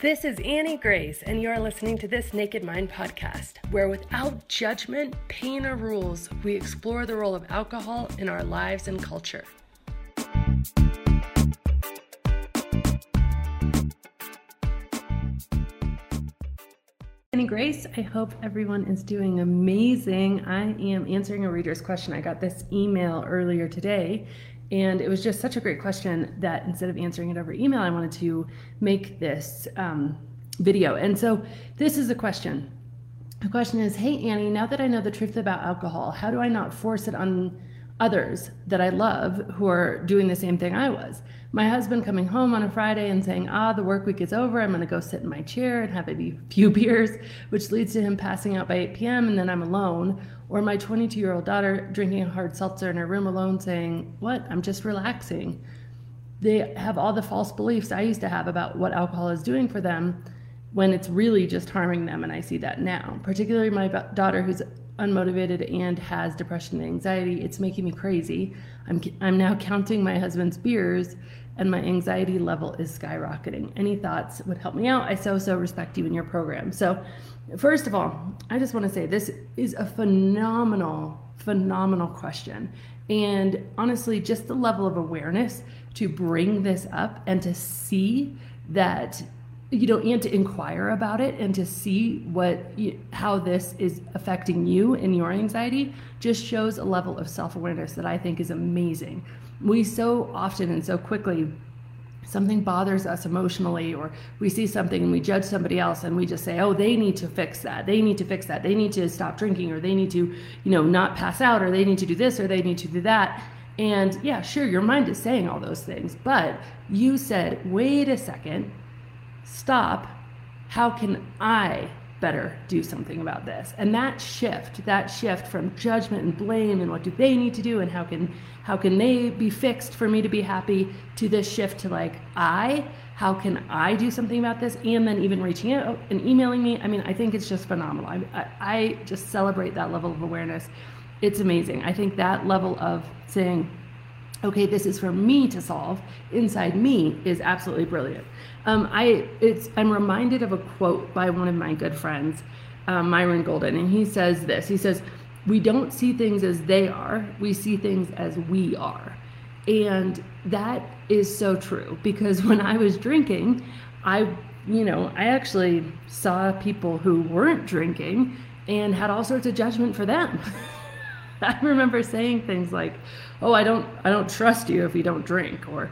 This is Annie Grace, and you're listening to This Naked Mind podcast, where without judgment, pain, or rules, we explore the role of alcohol in our lives and culture. Annie Grace, I hope everyone is doing amazing. I am answering a reader's question. I got this email earlier today, and it was just such a great question that instead of answering it over email, I wanted to make this video. And so this is the question. The question is, hey, Annie, now that I know the truth about alcohol, how do I not force it on others that I love who are doing the same thing I was? My husband coming home on a Friday and saying, the work week is over. I'm going to go sit in my chair and have a few beers, which leads to him passing out by 8 p.m. and then I'm alone. Or my 22-year-old daughter drinking a hard seltzer in her room alone saying, what? I'm just relaxing. They have all the false beliefs I used to have about what alcohol is doing for them when it's really just harming them. And I see that now, particularly my daughter who's unmotivated and has depression and anxiety. It's making me crazy. I'm now counting my husband's beers and my anxiety level is skyrocketing. Any thoughts would help me out. I so respect you and your program. So first of all, I just want to say this is a phenomenal question. And honestly, just the level of awareness to bring this up and to see that, you know, and to inquire about it and to see how this is affecting you and your anxiety just shows a level of self-awareness that I think is amazing. We so often and so quickly, something bothers us emotionally, or we see something and we judge somebody else and we just say, oh, they need to fix that. They need to fix that. They need to stop drinking, or they need to, you know, not pass out, or they need to do this, or they need to do that. And yeah, sure, your mind is saying all those things, but you said, wait a second, stop. How can I better do something about this? And that shift from judgment and blame and what do they need to do and how can they be fixed for me to be happy, to this shift to like, how can I do something about this? And then even reaching out and emailing me. I mean, I think it's just phenomenal. I just celebrate that level of awareness. It's amazing. I think that level of saying, okay, this is for me to solve inside me is absolutely brilliant. I'm reminded of a quote by one of my good friends, Myron Golden, and he says this. He says, we don't see things as they are, we see things as we are. And that is so true, because when I was drinking, I actually saw people who weren't drinking and had all sorts of judgment for them. I remember saying things like, oh, I don't trust you if you don't drink. Or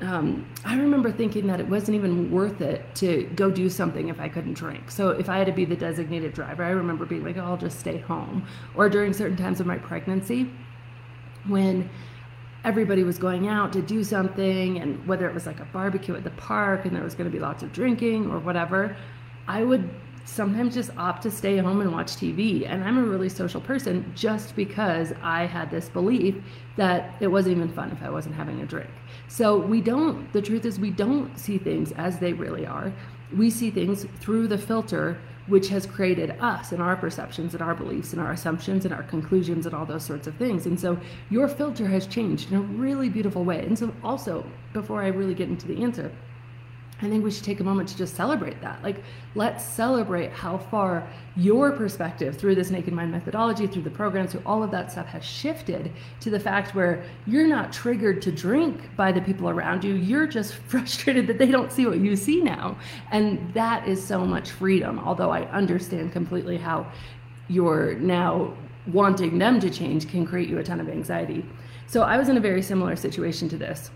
I remember thinking that it wasn't even worth it to go do something if I couldn't drink. So if I had to be the designated driver, I remember being like, oh, I'll just stay home. Or during certain times of my pregnancy, when everybody was going out to do something, and whether it was like a barbecue at the park and there was going to be lots of drinking or whatever, I would sometimes just opt to stay home and watch TV. And I'm a really social person just because I had this belief that it wasn't even fun if I wasn't having a drink. So the truth is we don't see things as they really are. We see things through the filter which has created us and our perceptions and our beliefs and our assumptions and our conclusions and all those sorts of things. And so your filter has changed in a really beautiful way. And so also, before I really get into the answer, I think we should take a moment to just celebrate that. Like, let's celebrate how far your perspective through this Naked Mind methodology, through the programs, through all of that stuff has shifted to the fact where you're not triggered to drink by the people around you. You're just frustrated that they don't see what you see now. And that is so much freedom. Although I understand completely how you're now wanting them to change can create you a ton of anxiety. So I was in a very similar situation to this.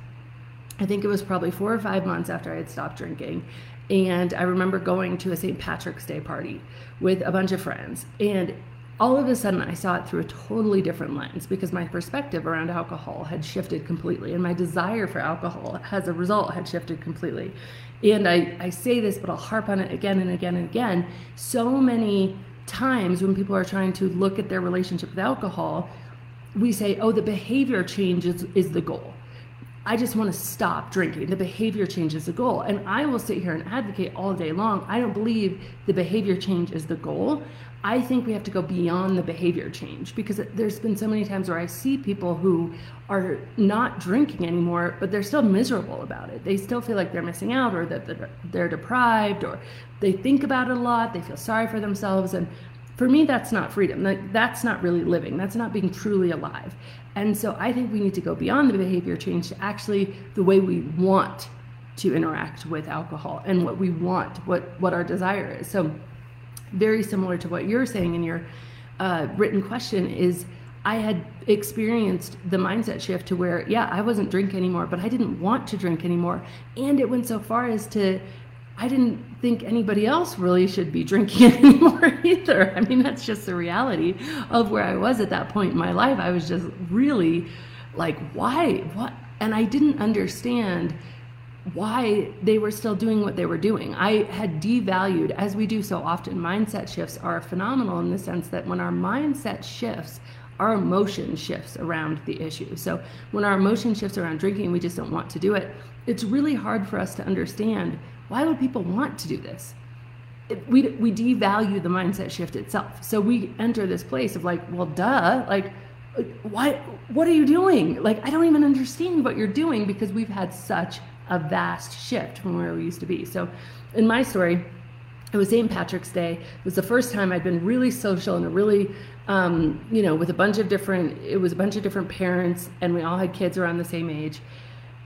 I think it was probably 4 or 5 months after I had stopped drinking. And I remember going to a St. Patrick's Day party with a bunch of friends. And all of a sudden I saw it through a totally different lens, because my perspective around alcohol had shifted completely. And my desire for alcohol as a result had shifted completely. And I say this, but I'll harp on it again and again and again. So many times when people are trying to look at their relationship with alcohol, we say, oh, the behavior change is the goal. I just want to stop drinking. The behavior change is the goal. And I will sit here and advocate all day long. I don't believe the behavior change is the goal. I think we have to go beyond the behavior change, because there's been so many times where I see people who are not drinking anymore, but they're still miserable about it. They still feel like they're missing out, or that they're deprived, or they think about it a lot. They feel sorry for themselves. And for me, that's not freedom. That's not really living. That's not being truly alive. And so I think we need to go beyond the behavior change to actually the way we want to interact with alcohol and what we want, what our desire is. So very similar to what you're saying in your written question is, I had experienced the mindset shift to where, yeah, I wasn't drinking anymore, but I didn't want to drink anymore. And it went so far as to, I didn't think anybody else really should be drinking anymore either. I mean, that's just the reality of where I was at that point in my life. I was just really like, why? What? And I didn't understand why they were still doing what they were doing. I had devalued, as we do so often. Mindset shifts are phenomenal in the sense that when our mindset shifts, our emotion shifts around the issue. So when our emotion shifts around drinking, we just don't want to do it. It's really hard for us to understand, why would people want to do this? We devalue the mindset shift itself. So we enter this place of like, well, duh, like, why? What are you doing? Like, I don't even understand what you're doing, because we've had such a vast shift from where we used to be. So in my story, it was St. Patrick's Day. It was the first time I'd been really social and a really, with a bunch of different parents, and we all had kids around the same age.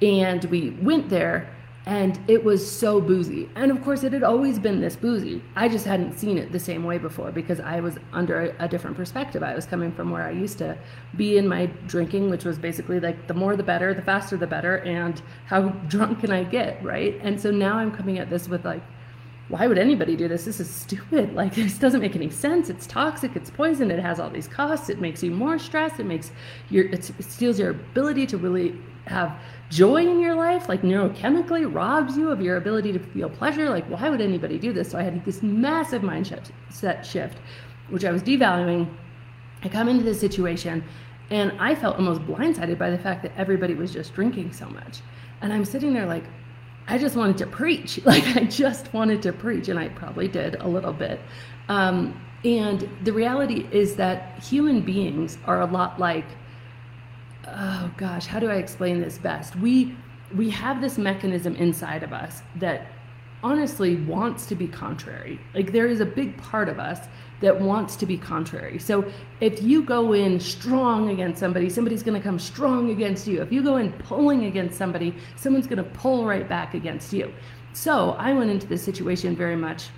And we went there, and it was so boozy. And of course, it had always been this boozy. I just hadn't seen it the same way before, because I was under a different perspective. I was coming from where I used to be in my drinking, which was basically like the more the better, the faster the better, and how drunk can I get, right? And so now I'm coming at this with like, why would anybody do this? This is stupid. Like, this doesn't make any sense. It's toxic. It's poison. It has all these costs. It makes you more stressed. It steals your ability to really have joy in your life. Like, neurochemically robs you of your ability to feel pleasure. Like, why would anybody do this? So I had this massive mindset shift, which I was devaluing. I come into this situation, and I felt almost blindsided by the fact that everybody was just drinking so much. And I'm sitting there like, I just wanted to preach. Like, I just wanted to preach, and I probably did a little bit. And the reality is that human beings are a lot like, oh gosh, how do I explain this best? We have this mechanism inside of us that honestly wants to be contrary. Like, there is a big part of us that wants to be contrary. So if you go in strong against somebody, somebody's going to come strong against you. If you go in pulling against somebody, someone's going to pull right back against you. So I went into this situation very much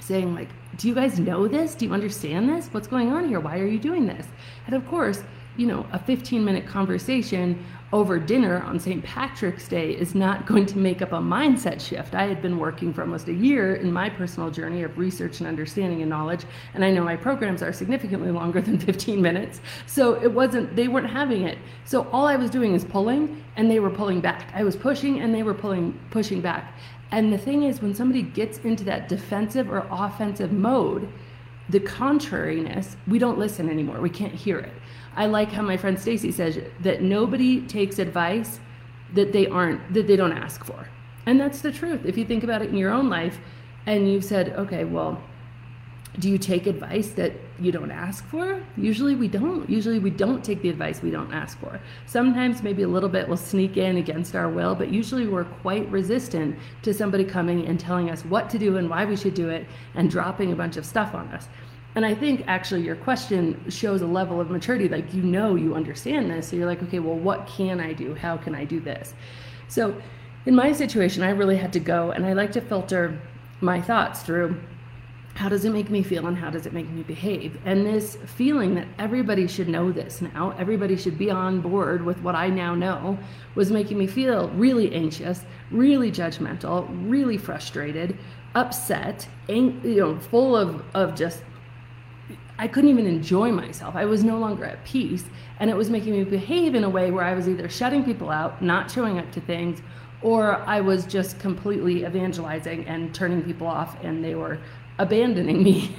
saying like, do you guys know this? Do you understand this? What's going on here? Why are you doing this? And of course, a 15-minute conversation over dinner on St. Patrick's Day is not going to make up a mindset shift. I had been working for almost a year in my personal journey of research and understanding and knowledge, and I know my programs are significantly longer than 15 minutes. So they weren't having it. So all I was doing is pulling, and they were pulling back. I was pushing, and they were pushing back. And the thing is, when somebody gets into that defensive or offensive mode, the contrariness, we don't listen anymore. We can't hear it. I like how my friend Stacy says that nobody takes advice that they don't ask for. And that's the truth. If you think about it in your own life and you've said, okay, well, do you take advice that you don't ask for? Usually we don't. Usually we don't take the advice we don't ask for. Sometimes maybe a little bit will sneak in against our will, but usually we're quite resistant to somebody coming and telling us what to do and why we should do it and dropping a bunch of stuff on us. And I think actually your question shows a level of maturity, like, you understand this. So you're like, okay, well, what can I do? How can I do this? So in my situation, I really had to go, and I like to filter my thoughts through, how does it make me feel and how does it make me behave? And this feeling that everybody should know this now, everybody should be on board with what I now know, was making me feel really anxious, really judgmental, really frustrated, upset, full of just, I couldn't even enjoy myself. I was no longer at peace, and it was making me behave in a way where I was either shutting people out, not showing up to things, or I was just completely evangelizing and turning people off, and they were abandoning me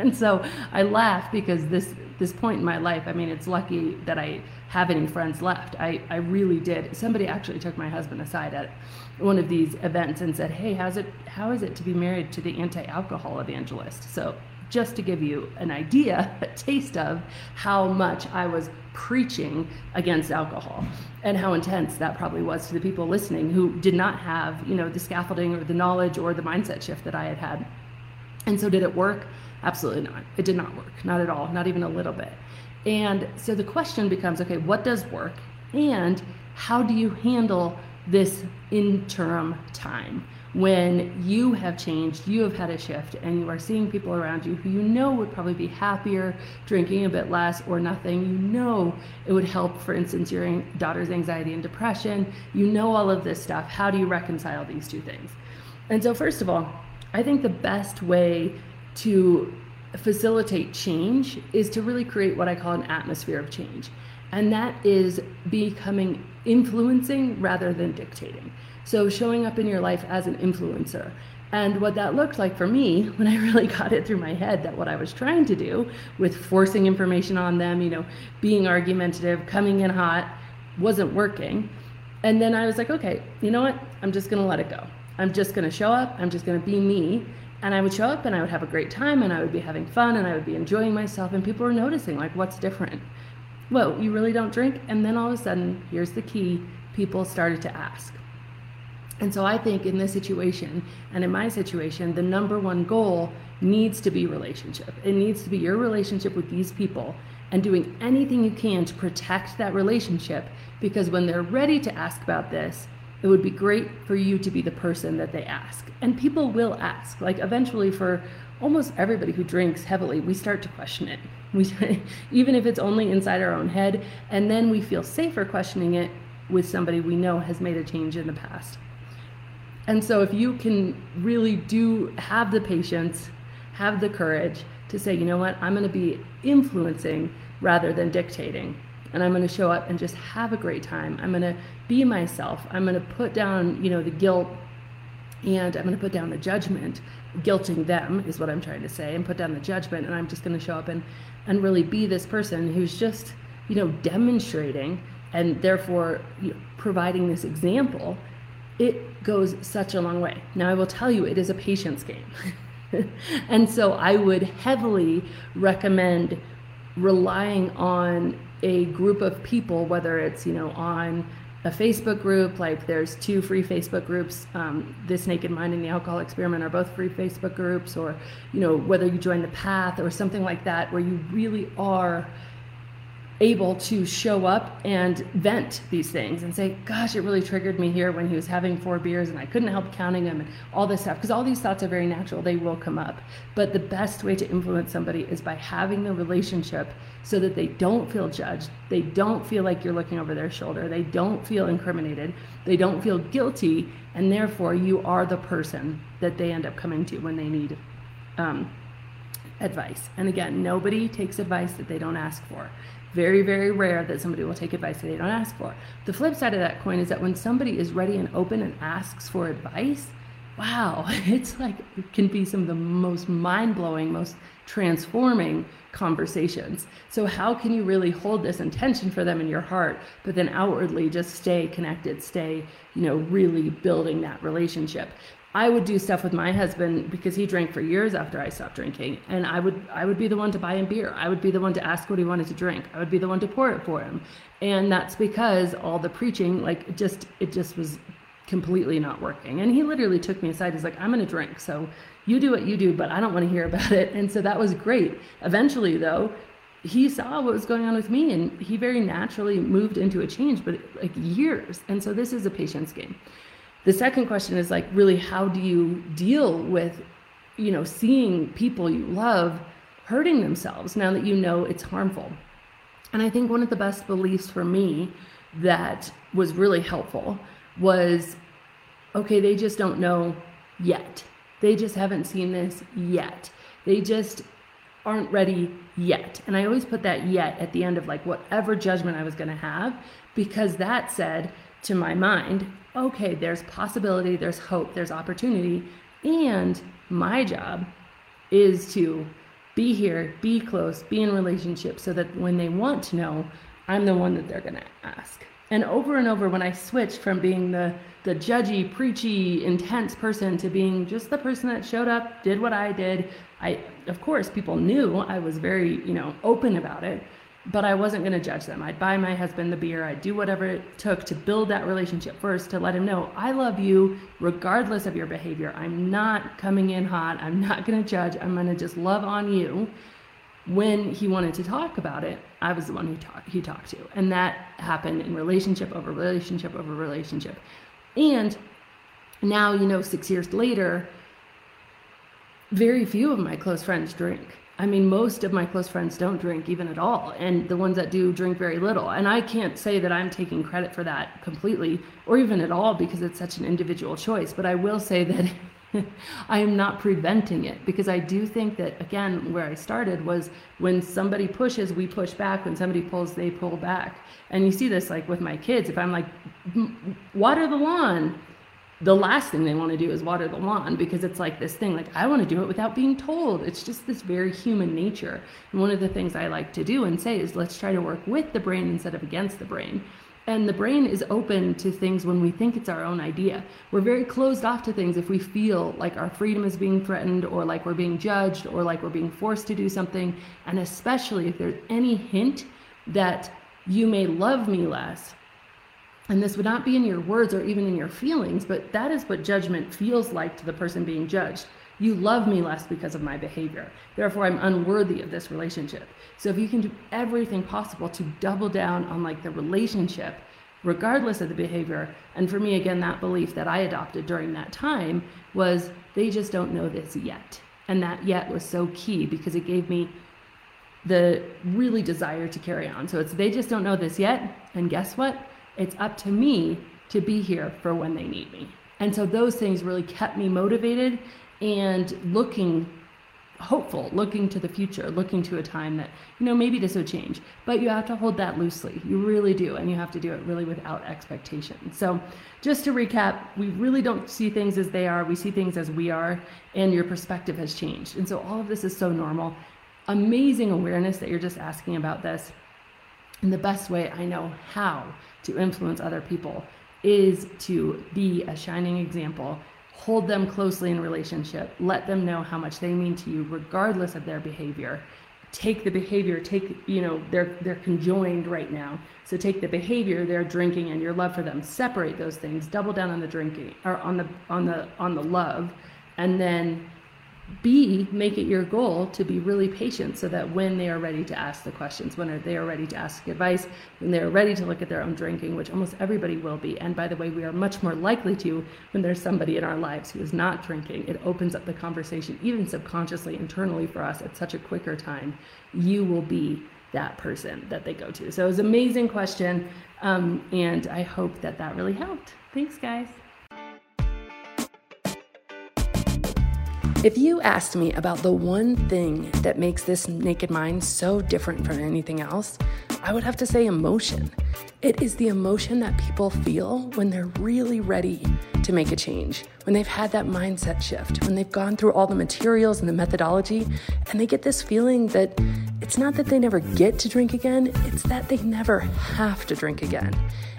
And so I laugh because this point in my life, I mean, it's lucky that I have any friends left. I really did. Somebody actually took my husband aside at one of these events and said, hey, how is it to be married to the anti-alcohol evangelist? So just to give you an idea, a taste of how much I was preaching against alcohol and how intense that probably was to the people listening who did not have, you know, the scaffolding or the knowledge or the mindset shift that I had had. And so did it work? Absolutely not. It did not work. Not at all. Not even a little bit. And so the question becomes, okay, what does work? And how do you handle this interim time when you have changed, you have had a shift, and you are seeing people around you who you know would probably be happier drinking a bit less or nothing? You know it would help, for instance, your daughter's anxiety and depression. You know all of this stuff. How do you reconcile these two things? And so first of all, I think the best way to facilitate change is to really create what I call an atmosphere of change. And that is becoming influencing rather than dictating. So showing up in your life as an influencer. And what that looked like for me, when I really got it through my head that what I was trying to do with forcing information on them, you know, being argumentative, coming in hot, wasn't working. And then I was like, okay, you know what? I'm just going to let it go. I'm just going to show up. I'm just going to be me. And I would show up and I would have a great time and I would be having fun and I would be enjoying myself. And people were noticing, like, what's different? Well, you really don't drink? And then all of a sudden, here's the key, people started to ask. And so I think in this situation and in my situation, the number one goal needs to be relationship. It needs to be your relationship with these people and doing anything you can to protect that relationship, because when they're ready to ask about this, it would be great for you to be the person that they ask. And people will ask. Like, eventually, for almost everybody who drinks heavily, we start to question it. Even if it's only inside our own head, and then we feel safer questioning it with somebody we know has made a change in the past. And so if you can really have the patience, have the courage to say, you know what, I'm going to be influencing rather than dictating. And I'm going to show up and just have a great time. I'm going to be myself. I'm going to put down, you know, the guilt, and I'm going to put down the judgment. Guilting them is what I'm trying to say, and put down the judgment. And I'm just going to show up and really be this person who's just, you know, demonstrating and therefore, you know, providing this example. It goes such a long way. Now, I will tell you, it is a patience game. And so I would heavily recommend relying on a group of people, whether it's, you know, on a Facebook group, like there's 2 free Facebook groups, This Naked Mind and the Alcohol Experiment are both free Facebook groups, or, you know, whether you join the path or something like that, where you really are able to show up and vent these things and say, gosh, it really triggered me here when he was having 4 beers and I couldn't help counting them, and all this stuff, because all these thoughts are very natural. They will come up. But the best way to influence somebody is by having the relationship so that they don't feel judged. They don't feel like you're looking over their shoulder. They don't feel incriminated. They don't feel guilty. And therefore, you are the person that they end up coming to when they need advice. And again, nobody takes advice that they don't ask for. Very, very rare that somebody will take advice that they don't ask for. The flip side of that coin is that when somebody is ready and open and asks for advice, wow, it's like, it can be some of the most mind-blowing, most transforming conversations. So how can you really hold this intention for them in your heart, but then outwardly just stay connected, stay, you know, really building that relationship? I would do stuff with my husband because he drank for years after I stopped drinking, and I would be the one to buy him beer. I would be the one to ask what he wanted to drink. I would be the one to pour it for him. And that's because all the preaching, like, it just was completely not working. And he literally took me aside. He's like, I'm going to drink, so you do what you do, but I don't want to hear about it. And so that was great. Eventually, though, he saw what was going on with me, and he very naturally moved into a change, but like years. And so this is a patience game. The second question is, like, really, how do you deal with, you know, seeing people you love hurting themselves now that you know it's harmful? And I think one of the best beliefs for me that was really helpful was, okay, they just don't know yet. They just haven't seen this yet. They just aren't ready yet. And I always put that yet at the end of, like, whatever judgment I was going to have, because that said to my mind, okay, there's possibility, there's hope, there's opportunity, and my job is to be here, be close, be in relationship, so that when they want to know, I'm the one that they're going to ask. And over, when I switched from being the judgy, preachy, intense person to being just the person that showed up, did what I did, of course, people knew I was very, open about it, but I wasn't going to judge them. I'd buy my husband the beer. I'd do whatever it took to build that relationship first, to let him know, I love you regardless of your behavior. I'm not coming in hot. I'm not going to judge. I'm going to just love on you. When he wanted to talk about it, I was the one he talked to. And that happened in relationship over relationship over relationship. And now, 6 years later, very few of my close friends drink. I mean, most of my close friends don't drink even at all. And the ones that do drink very little. And I can't say that I'm taking credit for that completely or even at all, because it's such an individual choice. But I will say that I am not preventing it, because I do think that, again, where I started was when somebody pushes, we push back. When somebody pulls, they pull back. And you see this like with my kids. If I'm like, water the lawn, the last thing they want to do is water the lawn, because it's like this thing, like I want to do it without being told. It's just this very human nature. And one of the things I like to do and say is, let's try to work with the brain instead of against the brain. And the brain is open to things when we think it's our own idea. We're very closed off to things if we feel like our freedom is being threatened, or like we're being judged, or like we're being forced to do something. And especially if there's any hint that you may love me less. And this would not be in your words or even in your feelings, but that is what judgment feels like to the person being judged. You love me less because of my behavior. Therefore, I'm unworthy of this relationship. So if you can do everything possible to double down on like the relationship, regardless of the behavior. And for me, again, that belief that I adopted during that time was, they just don't know this yet. And that yet was so key, because it gave me the really desire to carry on. So it's, they just don't know this yet. And guess what? It's up to me to be here for when they need me. And so those things really kept me motivated and looking hopeful, looking to the future, looking to a time that, maybe this will change. But you have to hold that loosely. You really do. And you have to do it really without expectation. So just to recap, we really don't see things as they are. We see things as we are, and your perspective has changed. And so all of this is so normal. Amazing awareness that you're just asking about this. And the best way I know how to influence other people is to be a shining example. Hold them closely in relationship. Let them know how much they mean to you, regardless of their behavior. Take the behavior, they're conjoined right now. So take the behavior, their drinking, and your love for them. Separate those things. Double down on the drinking, or on the love, and then make it your goal to be really patient, so that when they are ready to ask the questions, when they are ready to ask advice, when they are ready to look at their own drinking, which almost everybody will be. And by the way, we are much more likely to when there's somebody in our lives who is not drinking. It opens up the conversation, even subconsciously, internally for us at such a quicker time. You will be that person that they go to. So it was an amazing question. And I hope that really helped. Thanks, guys. If you asked me about the one thing that makes this Naked Mind so different from anything else, I would have to say emotion. It is the emotion that people feel when they're really ready to make a change, when they've had that mindset shift, when they've gone through all the materials and the methodology, and they get this feeling that it's not that they never get to drink again, it's that they never have to drink again.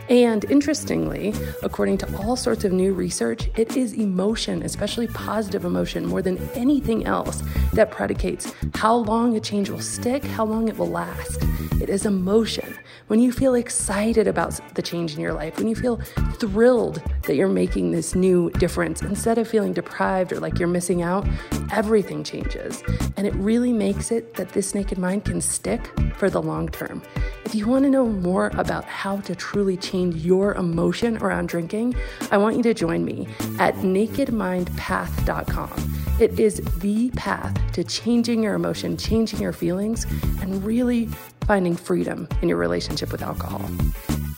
And interestingly, according to all sorts of new research, it is emotion, especially positive emotion, more than anything else that predicates how long a change will stick, how long it will last. It is emotion. When you feel excited about the change in your life, when you feel thrilled that you're making this new difference, instead of feeling deprived or like you're missing out, everything changes. And it really makes it that this Naked Mind can stick for the long term. If you want to know more about how to truly change your emotion around drinking, I want you to join me at nakedmindpath.com. It is the path to changing your emotion, changing your feelings, and really finding freedom in your relationship with alcohol.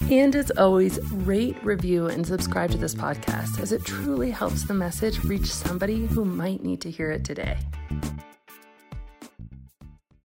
And as always, rate, review, and subscribe to this podcast, as it truly helps the message reach somebody who might need to hear it today.